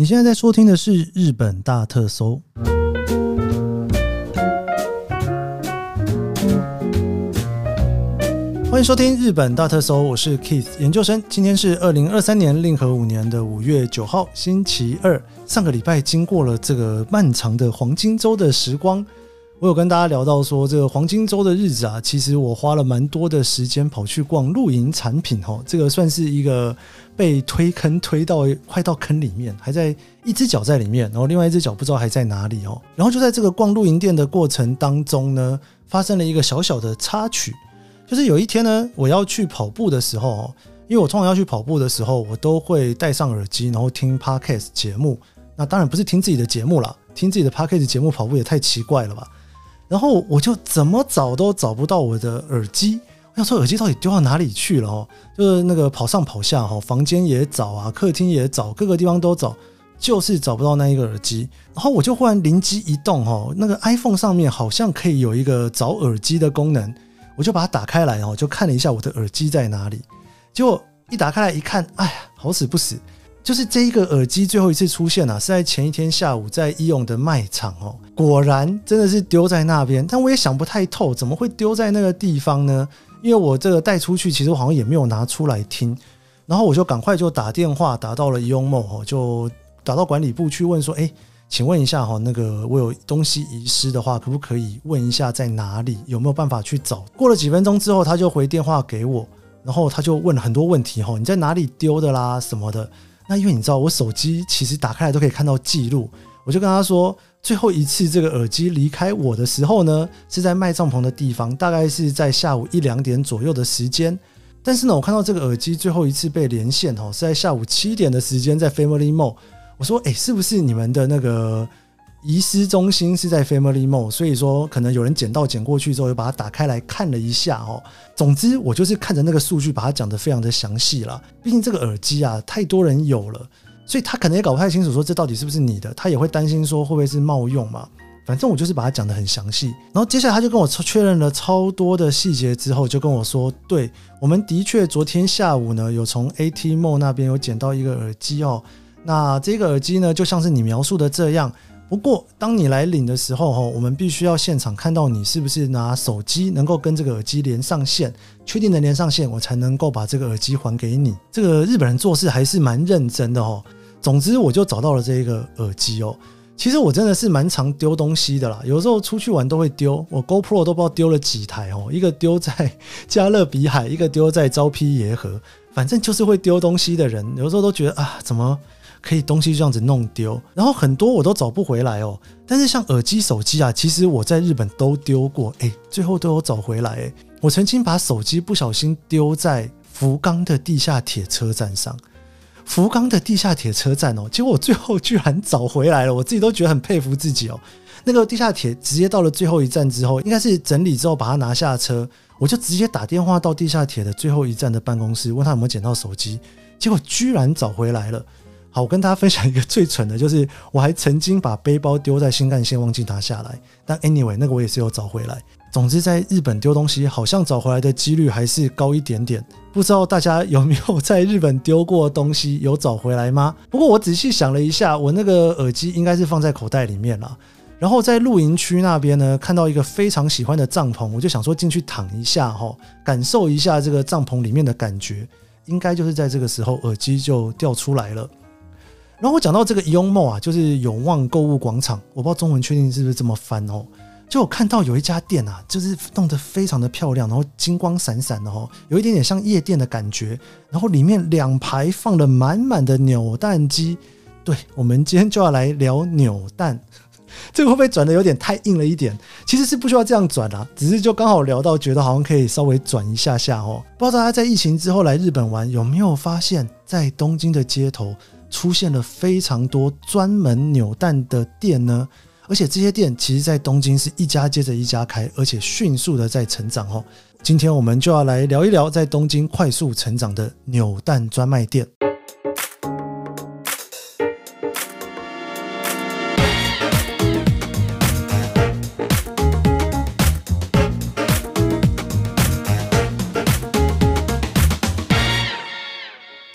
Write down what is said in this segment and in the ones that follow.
你现在在收听的是日本大特搜。欢迎收听日本大特搜，我是 Keith 研究生。今天是2023年令和5年的5月9号星期二。上个礼拜经过了这个漫长的黄金周的时光，我有跟大家聊到说，这个黄金周的日子啊，其实我花了蛮多的时间跑去逛露营产品哦，这个算是一个被推坑推到快到坑里面，还在一只脚在里面，然后另外一只脚不知道还在哪里哦。然后就在这个逛露营店的过程当中呢，发生了一个小小的插曲，就是有一天呢，我要去跑步的时候哦，因为我通常要去跑步的时候，我都会戴上耳机，然后听 Podcast 节目。那当然不是听自己的节目啦，听自己的 Podcast 节目跑步也太奇怪了吧。然后我就怎么找都找不到我的耳机，我想说耳机到底丢到哪里去了哦？就是那个跑上跑下哦，房间也找啊，客厅也找，各个地方都找，就是找不到那一个耳机。然后我就忽然灵机一动哦，那个 iPhone 上面好像可以有一个找耳机的功能，我就把它打开来哦，就看了一下我的耳机在哪里。结果一打开来一看，哎呀，好死不死，就是这一个耳机最后一次出现啊，是在前一天下午在AEON的卖场哦，果然真的是丢在那边，但我也想不太透，怎么会丢在那个地方呢？因为我这个带出去，其实我好像也没有拿出来听，然后我就赶快就打电话打到了AEON Mall，就打到管理部去问说，哎，请问一下哦，那个我有东西遗失的话，可不可以问一下在哪里，有没有办法去找？过了几分钟之后，他就回电话给我，然后他就问了很多问题哦，你在哪里丢的啦什么的。那因为你知道我手机其实打开来都可以看到记录，我就跟他说最后一次这个耳机离开我的时候呢，是在卖帐篷的地方，大概是在下午1-2点左右的时间。但是呢，我看到这个耳机最后一次被连线哦，是在下午7点的时间在 FamilyMart。我说诶，是不是你们的那个遗失中心是在 FamilyMart， 所以说可能有人捡到捡过去之后就把它打开来看了一下哦。总之我就是看着那个数据把它讲得非常的详细啦，毕竟这个耳机啊太多人有了，所以他可能也搞不太清楚说这到底是不是你的，他也会担心说会不会是冒用嘛。反正我就是把它讲得很详细，然后接下来他就跟我确认了超多的细节之后，就跟我说，对，我们的确昨天下午呢有从 AT Mall 那边有捡到一个耳机哦，那这个耳机呢就像是你描述的这样，不过当你来领的时候，我们必须要现场看到你是不是拿手机能够跟这个耳机连上线，确定能连上线我才能够把这个耳机还给你。这个日本人做事还是蛮认真的哦。总之我就找到了这个耳机哦。其实我真的是蛮常丢东西的啦，有时候出去玩都会丢，我 GoPro 都不知道丢了几台哦，一个丢在加勒比海，一个丢在昭披耶河，反正就是会丢东西的人，有时候都觉得啊，怎么可以东西这样子弄丢，然后很多我都找不回来哦。但是像耳机手机啊，其实我在日本都丢过，诶，最后都有找回来诶。我曾经把手机不小心丢在福冈的地下铁车站上，福冈的地下铁车站哦，结果我最后居然找回来了，我自己都觉得很佩服自己哦。那个地下铁直接到了最后一站之后，应该是整理之后把它拿下车，我就直接打电话到地下铁的最后一站的办公室，问他有没有捡到手机，结果居然找回来了。好，我跟大家分享一个最蠢的，就是我还曾经把背包丢在新干线忘记拿下来，但 anyway 那个我也是有找回来。总之在日本丢东西好像找回来的几率还是高一点点，不知道大家有没有在日本丢过东西有找回来吗？不过我仔细想了一下，我那个耳机应该是放在口袋里面啦。然后在露营区那边呢，看到一个非常喜欢的帐篷，我就想说进去躺一下哦，感受一下这个帐篷里面的感觉，应该就是在这个时候耳机就掉出来了。然后我讲到这个AEON Mall啊，就是永旺购物广场，我不知道中文确定是不是这么翻哦。就我看到有一家店啊，就是弄得非常的漂亮，然后金光闪闪的哦，有一点点像夜店的感觉。然后里面2排放了满满的扭蛋机，对，我们今天就要来聊扭蛋。这个会不会转的有点太硬了一点？其实是不需要这样转啦，只是就刚好聊到，觉得好像可以稍微转一下下哦。不知道大家在疫情之后来日本玩，有没有发现，在东京的街头出现了非常多专门扭蛋的店呢？而且这些店其实在东京是一家接着一家开，而且迅速的在成长哦。今天我们就要来聊一聊在东京快速成长的扭蛋专卖店。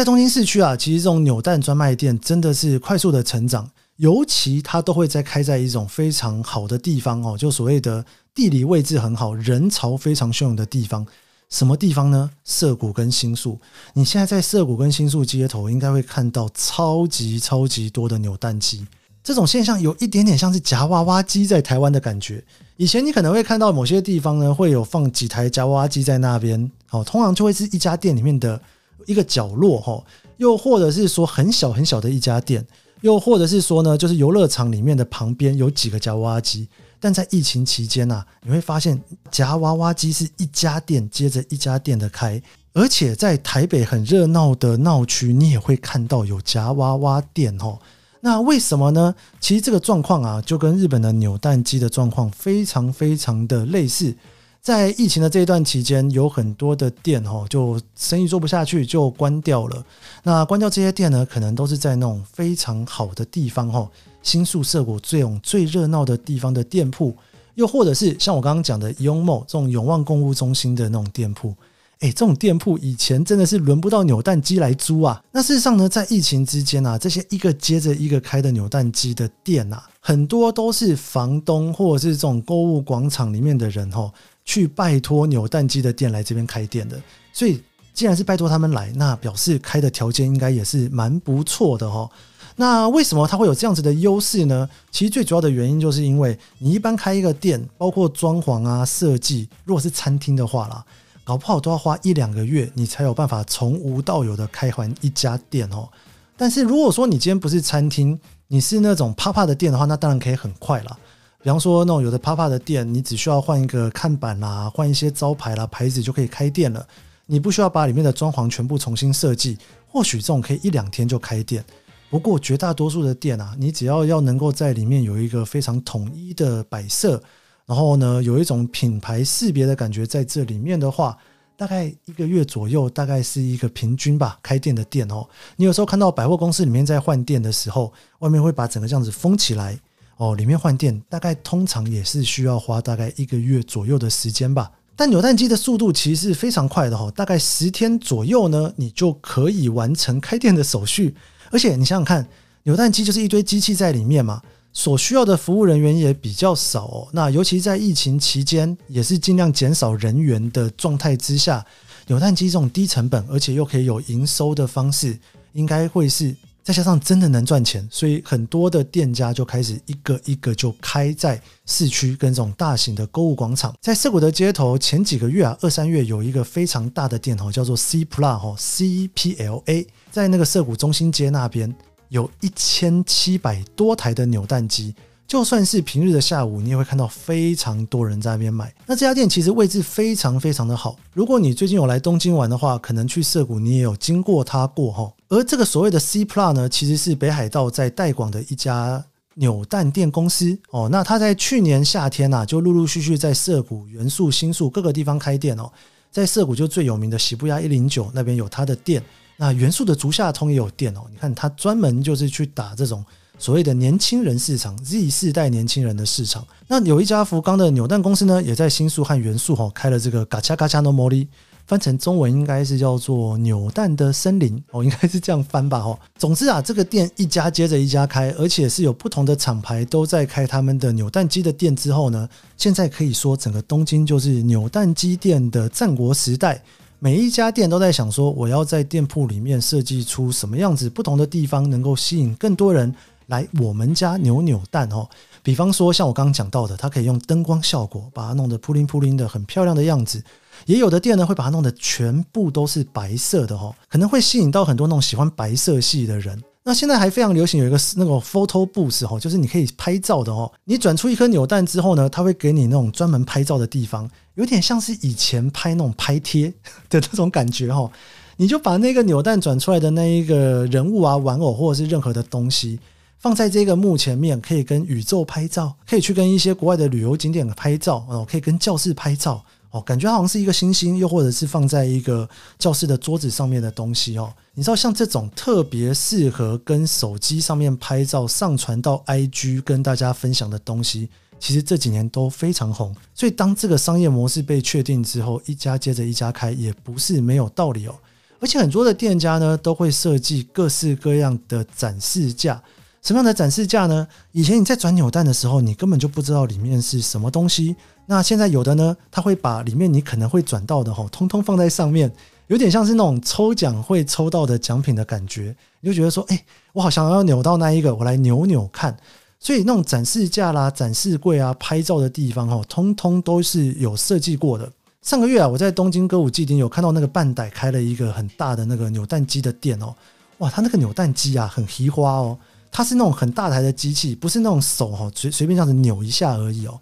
在东京市区啊，其实这种扭蛋专卖店真的是快速的成长，尤其它都会在开在一种非常好的地方哦，就所谓的地理位置很好，人潮非常汹涌的地方。什么地方呢？澀谷跟新宿。你现在在澀谷跟新宿街头应该会看到超级超级多的扭蛋机，这种现象有一点点像是夹娃娃机在台湾的感觉。以前你可能会看到某些地方呢会有放几台夹娃娃机在那边、哦、通常就会是一家店里面的一个角落、哦、又或者是说很小很小的一家店，又或者是说呢就是游乐场里面的旁边有几个夹娃娃机。但在疫情期间啊，你会发现夹娃娃机是一家店接着一家店的开，而且在台北很热闹的闹区你也会看到有夹娃娃店、哦、那为什么呢？其实这个状况啊就跟日本的扭蛋机的状况非常非常的类似。在疫情的这一段期间，有很多的店、哦、就生意做不下去就关掉了。那关掉这些店呢，可能都是在那种非常好的地方、哦、新宿澀谷最热闹的地方的店铺，又或者是像我刚刚讲的 AEON Mall 这种永旺购物中心的那种店铺。这种店铺以前真的是轮不到扭蛋机来租啊。那事实上呢，在疫情之间啊，这些一个接着一个开的扭蛋机的店啊，很多都是房东或者是这种购物广场里面的人、哦、去拜托扭蛋机的店来这边开店的。所以既然是拜托他们来，那表示开的条件应该也是蛮不错的、哦。那为什么它会有这样子的优势呢？其实最主要的原因就是因为你一般开一个店，包括装潢啊、设计，如果是餐厅的话啦，搞不好都要花1-2个月你才有办法从无到有的开完一家店哦。但是如果说你今天不是餐厅，你是那种啪啪的店的话，那当然可以很快啦。比方说那种有的啪啪的店，你只需要换一个看板啦，换一些招牌啦、牌子就可以开店了，你不需要把里面的装潢全部重新设计，或许这种可以1-2天就开店。不过绝大多数的店啊，你只要能够在里面有一个非常统一的摆设，然后呢有一种品牌识别的感觉在这里面的话，大概1个月左右大概是一个平均吧开店的店哦。你有时候看到百货公司里面在换店的时候，外面会把整个这样子封起来哦，里面换店大概通常也是需要花大概1个月左右的时间吧。但扭蛋机的速度其实是非常快的哦，大概10天左右呢你就可以完成开店的手续。而且你想想看，扭蛋机就是一堆机器在里面嘛，所需要的服务人员也比较少哦。那尤其在疫情期间，也是尽量减少人员的状态之下，扭蛋机这种低成本而且又可以有营收的方式，应该会是再加上真的能赚钱，所以很多的店家就开始一个一个就开在市区跟这种大型的购物广场。在澀谷的街头，前几个月啊2-3月有一个非常大的店哦，叫做 CPLA， 在那个澀谷中心街那边有1700多台的扭蛋机，就算是平日的下午你也会看到非常多人在那边买。那这家店其实位置非常非常的好，如果你最近有来东京玩的话，可能去澀谷你也有经过它过吼。而这个所谓的 CPLU 呢，其实是北海道在代广的一家扭蛋店公司哦。那它在去年夏天啊就陆陆续续在澀谷、原宿、新宿各个地方开店哦。在澀谷就最有名的喜布亚109那边有它的店，那原宿的竹下通也有店哦。你看它专门就是去打这种所谓的年轻人市场， Z 世代年轻人的市场。那有一家福冈的扭蛋公司呢，也在新宿和原宿、哦、开了这个ガチャガチャの森，翻成中文应该是叫做扭蛋的森林、哦、应该是这样翻吧、哦、总之啊，这个店一家接着一家开，而且是有不同的厂牌都在开他们的扭蛋机的店之后呢，现在可以说整个东京就是扭蛋机店的战国时代。每一家店都在想说，我要在店铺里面设计出什么样子不同的地方能够吸引更多人来我们家扭扭蛋哦。比方说像我刚刚讲到的，它可以用灯光效果把它弄得扑灵扑灵的很漂亮的样子，也有的店呢会把它弄得全部都是白色的哦，可能会吸引到很多那种喜欢白色系的人。那现在还非常流行有一个那种 photo booth 哦，就是你可以拍照的哦。你转出一颗扭蛋之后呢，它会给你那种专门拍照的地方，有点像是以前拍那种拍贴的那种感觉哦。你就把那个扭蛋转出来的那一个人物啊、玩偶或者是任何的东西放在这个幕前面，可以跟宇宙拍照，可以去跟一些国外的旅游景点拍照、哦、可以跟教室拍照、哦、感觉好像是一个星星，又或者是放在一个教室的桌子上面的东西、哦、你知道像这种特别适合跟手机上面拍照上传到 IG 跟大家分享的东西，其实这几年都非常红。所以当这个商业模式被确定之后，一家接着一家开也不是没有道理哦。而且很多的店家呢都会设计各式各样的展示架。什么样的展示架呢？以前你在转扭蛋的时候你根本就不知道里面是什么东西，那现在有的呢它会把里面你可能会转到的通通放在上面，有点像是那种抽奖会抽到的奖品的感觉，你就觉得说哎、欸，我好想要扭到那一个，我来扭扭看。所以那种展示架啦、展示柜啊、拍照的地方通通都是有设计过的。上个月啊，我在东京歌舞伎町有看到那个半代开了一个很大的那个扭蛋机的店哦，哇，它那个扭蛋机啊很奇花哦，它是那种很大台的机器，不是那种手随便这样子扭一下而已哦，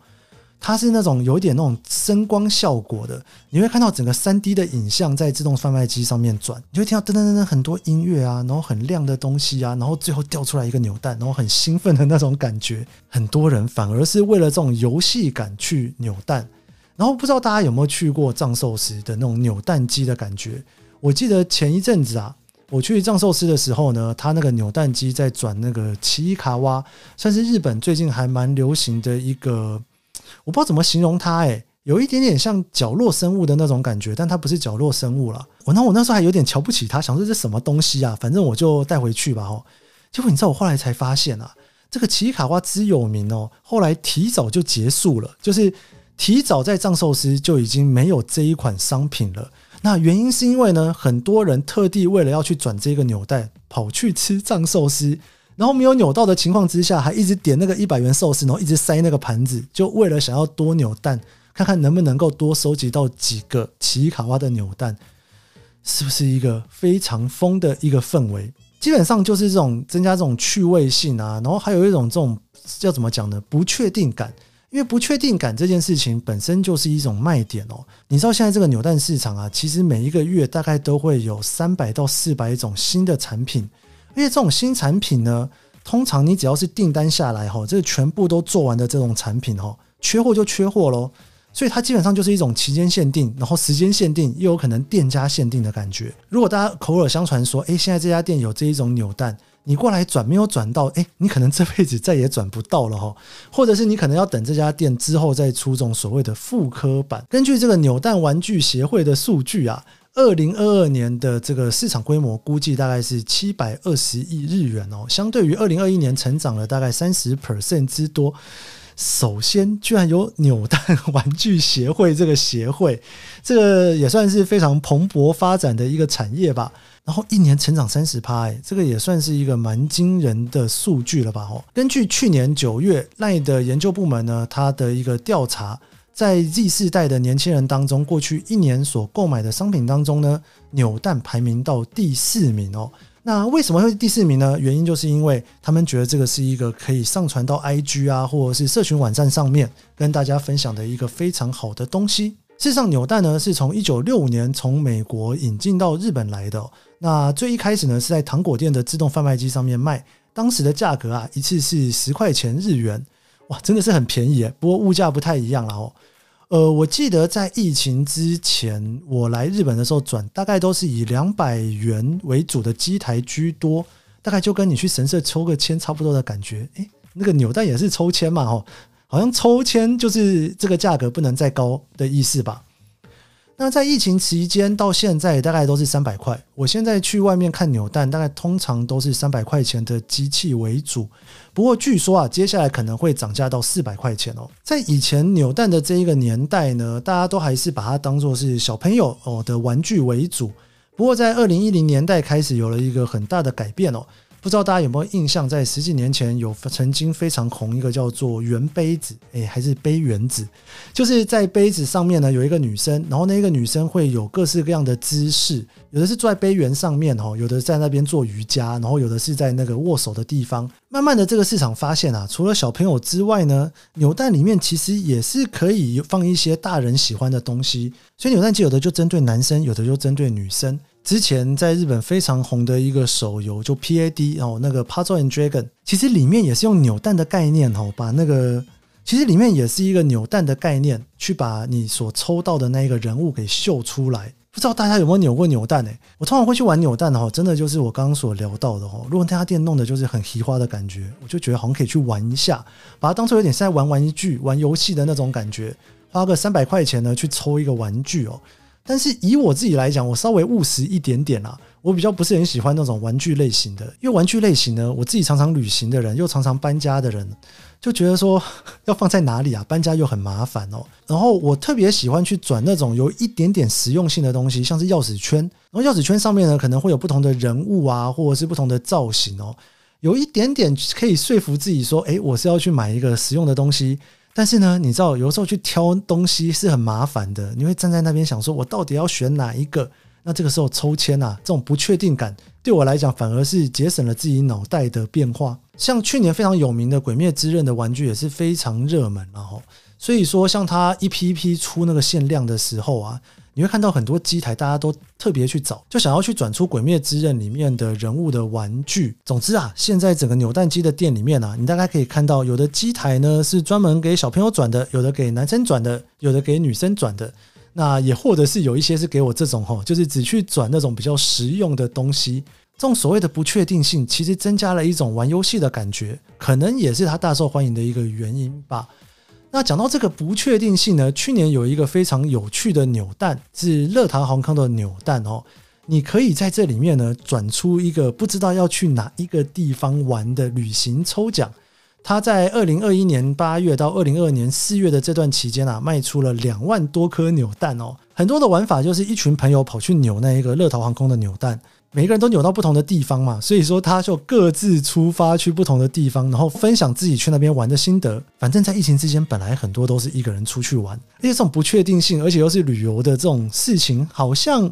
它是那种有点那种声光效果的，你会看到整个 3D 的影像在自动贩卖机上面转，你会听到噔噔噔噔很多音乐啊，然后很亮的东西啊，然后最后掉出来一个扭蛋，然后很兴奋的那种感觉。很多人反而是为了这种游戏感去扭蛋。然后不知道大家有没有去过藏寿司的那种扭蛋机的感觉，我记得前一阵子啊我去藏寿司的时候呢，他那个扭蛋机在转那个奇卡哇，算是日本最近还蛮流行的一个，我不知道怎么形容它欸，有一点点像角落生物的那种感觉，但它不是角落生物啦。我那时候还有点瞧不起它，想说这什么东西啊，反正我就带回去吧。结果你知道我后来才发现啊，这个奇卡哇之有名哦，后来提早就结束了，就是提早在藏寿司就已经没有这一款商品了。那原因是因为呢，很多人特地为了要去转这个扭蛋跑去吃藏寿司，然后没有扭到的情况之下还一直点那个100元寿司，然后一直塞那个盘子，就为了想要多扭蛋，看看能不能够多收集到几个奇卡哇的扭蛋，是不是一个非常疯的一个氛围。基本上就是这种增加这种趣味性啊，然后还有一种这种叫怎么讲呢，不确定感，因为不确定感这件事情本身就是一种卖点哦。你知道现在这个扭蛋市场啊，其实每一个月大概都会有300到400种新的产品，而且这种新产品呢，通常你只要是订单下来这个全部都做完的这种产品缺货就缺货咯，所以它基本上就是一种期间限定，然后时间限定，又有可能店家限定的感觉。如果大家口耳相传说现在这家店有这一种扭蛋，你过来转没有转到你可能这辈子再也转不到了或者是你可能要等这家店之后再出这种所谓的复刻版。根据这个扭蛋玩具协会的数据啊，2022年的这个市场规模估计大概是720亿日元相对于2021年成长了大概 30% 之多。首先居然有扭蛋玩具协会这个协会，这个也算是非常蓬勃发展的一个产业吧。然后一年成长 30%、这个也算是一个蛮惊人的数据了吧。根据去年9月 LINE 的研究部门呢，它的一个调查，在 Z 世代的年轻人当中，过去一年所购买的商品当中呢，扭蛋排名到第4名。那为什么会第4名呢？原因就是因为他们觉得这个是一个可以上传到 IG 啊，或者是社群网站上面跟大家分享的一个非常好的东西。事实上扭蛋呢是从1965年从美国引进到日本来的。那最一开始呢是在糖果店的自动贩卖机上面卖，当时的价格啊一次是10块钱日元，哇，真的是很便宜耶，不过物价不太一样啦我记得在疫情之前我来日本的时候转大概都是以200元为主的机台居多，大概就跟你去神社抽个签差不多的感觉。那个扭蛋也是抽签嘛好像抽签就是这个价格不能再高的意思吧。那在疫情期间到现在大概都是300块，我现在去外面看扭蛋大概通常都是300块钱的机器为主，不过据说接下来可能会涨价到400块钱。在以前扭蛋的这一个年代呢，大家都还是把它当作是小朋友的玩具为主，不过在2010年代开始有了一个很大的改变。不知道大家有没有印象，在十几年前有曾经非常红一个叫做圆杯子还是杯圆子，就是在杯子上面呢有一个女生，然后那个女生会有各式各样的姿势，有的是坐在杯圆上面，有的在那边做瑜伽，然后有的是在那个握手的地方。慢慢的这个市场发现除了小朋友之外呢，扭蛋里面其实也是可以放一些大人喜欢的东西，所以扭蛋机有的就针对男生，有的就针对女生。之前在日本非常红的一个手游就 PAD 那个 Puzzle and Dragon， 其实里面也是用扭蛋的概念把那个其实里面也是一个扭蛋的概念去把你所抽到的那一个人物给秀出来。不知道大家有没有扭过扭蛋我通常会去玩扭蛋真的就是我刚刚所聊到的如果那家店弄的就是很奇花的感觉，我就觉得好像可以去玩一下，把它当作有点是在玩玩具玩游戏的那种感觉，花个300块钱呢去抽一个玩具但是以我自己来讲，我稍微务实一点点啦，我比较不是很喜欢那种玩具类型的，因为玩具类型呢，我自己常常旅行的人，又常常搬家的人，就觉得说要放在哪里啊，搬家又很麻烦哦。然后我特别喜欢去转那种有一点点实用性的东西，像是钥匙圈，然后钥匙圈上面呢可能会有不同的人物啊，或者是不同的造型哦，有一点点可以说服自己说，诶，我是要去买一个实用的东西。但是呢，你知道有时候去挑东西是很麻烦的，你会站在那边想说我到底要选哪一个，那这个时候抽签啊，这种不确定感对我来讲反而是节省了自己脑袋的变化。像去年非常有名的鬼灭之刃的玩具也是非常热门啊，所以说像它一批一批出那个限量的时候啊，你会看到很多机台大家都特别去找，就想要去转出鬼灭之刃里面的人物的玩具。总之啊，现在整个扭蛋机的店里面啊，你大概可以看到有的机台呢是专门给小朋友转的，有的给男生转的，有的给女生转的，那也或者是有一些是给我这种就是只去转那种比较实用的东西。这种所谓的不确定性其实增加了一种玩游戏的感觉，可能也是它大受欢迎的一个原因吧。那讲到这个不确定性呢，去年有一个非常有趣的扭蛋是乐达航空的扭蛋哦，你可以在这里面呢转出一个不知道要去哪一个地方玩的旅行抽奖。它在2021年8月到2022年4月的这段期间啊，卖出了2万多颗扭蛋哦。很多的玩法就是一群朋友跑去扭那一个乐达航空的扭蛋，每个人都扭到不同的地方嘛，所以说他就各自出发去不同的地方，然后分享自己去那边玩的心得。反正在疫情之间本来很多都是一个人出去玩，而且这种不确定性而且又是旅游的这种事情好像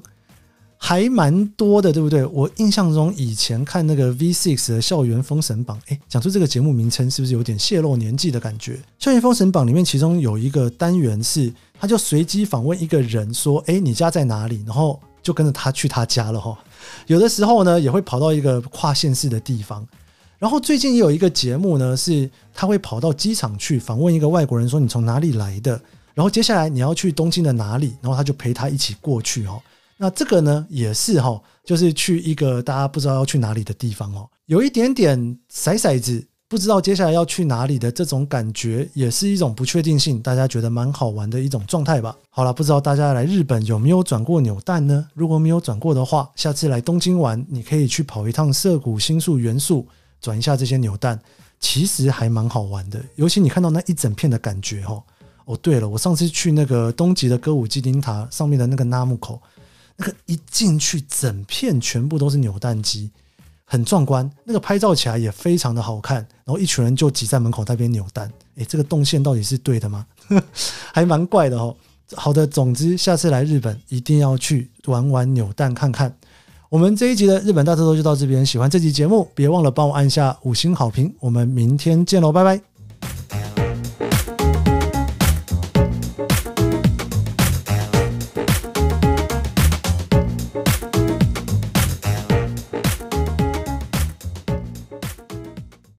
还蛮多的，对不对？我印象中以前看那个 V6 的校园封神榜，讲出这个节目名称是不是有点泄露年纪的感觉？校园封神榜里面其中有一个单元是他就随机访问一个人说，你家在哪里，然后就跟着他去他家了。有的时候呢也会跑到一个跨县市的地方，然后最近也有一个节目呢是他会跑到机场去访问一个外国人说你从哪里来的，然后接下来你要去东京的哪里，然后他就陪他一起过去。那这个呢也是，就是去一个大家不知道要去哪里的地方，有一点点骰骰子不知道接下来要去哪里的这种感觉，也是一种不确定性，大家觉得蛮好玩的一种状态吧。好啦，不知道大家来日本有没有转过扭蛋呢？如果没有转过的话，下次来东京玩你可以去跑一趟澀谷新宿原宿转一下这些扭蛋，其实还蛮好玩的，尤其你看到那一整片的感觉。对了，我上次去那个东极的歌舞伎町塔上面的那个纳木口，那个一进去整片全部都是扭蛋机，很壮观，那个拍照起来也非常的好看，然后一群人就挤在门口那边扭蛋。这个动线到底是对的吗？还蛮怪的。好的，总之下次来日本一定要去玩玩扭蛋看看。我们这一集的日本大特搜就到这边，喜欢这集节目别忘了帮我按下5星好评，我们明天见咯，拜拜。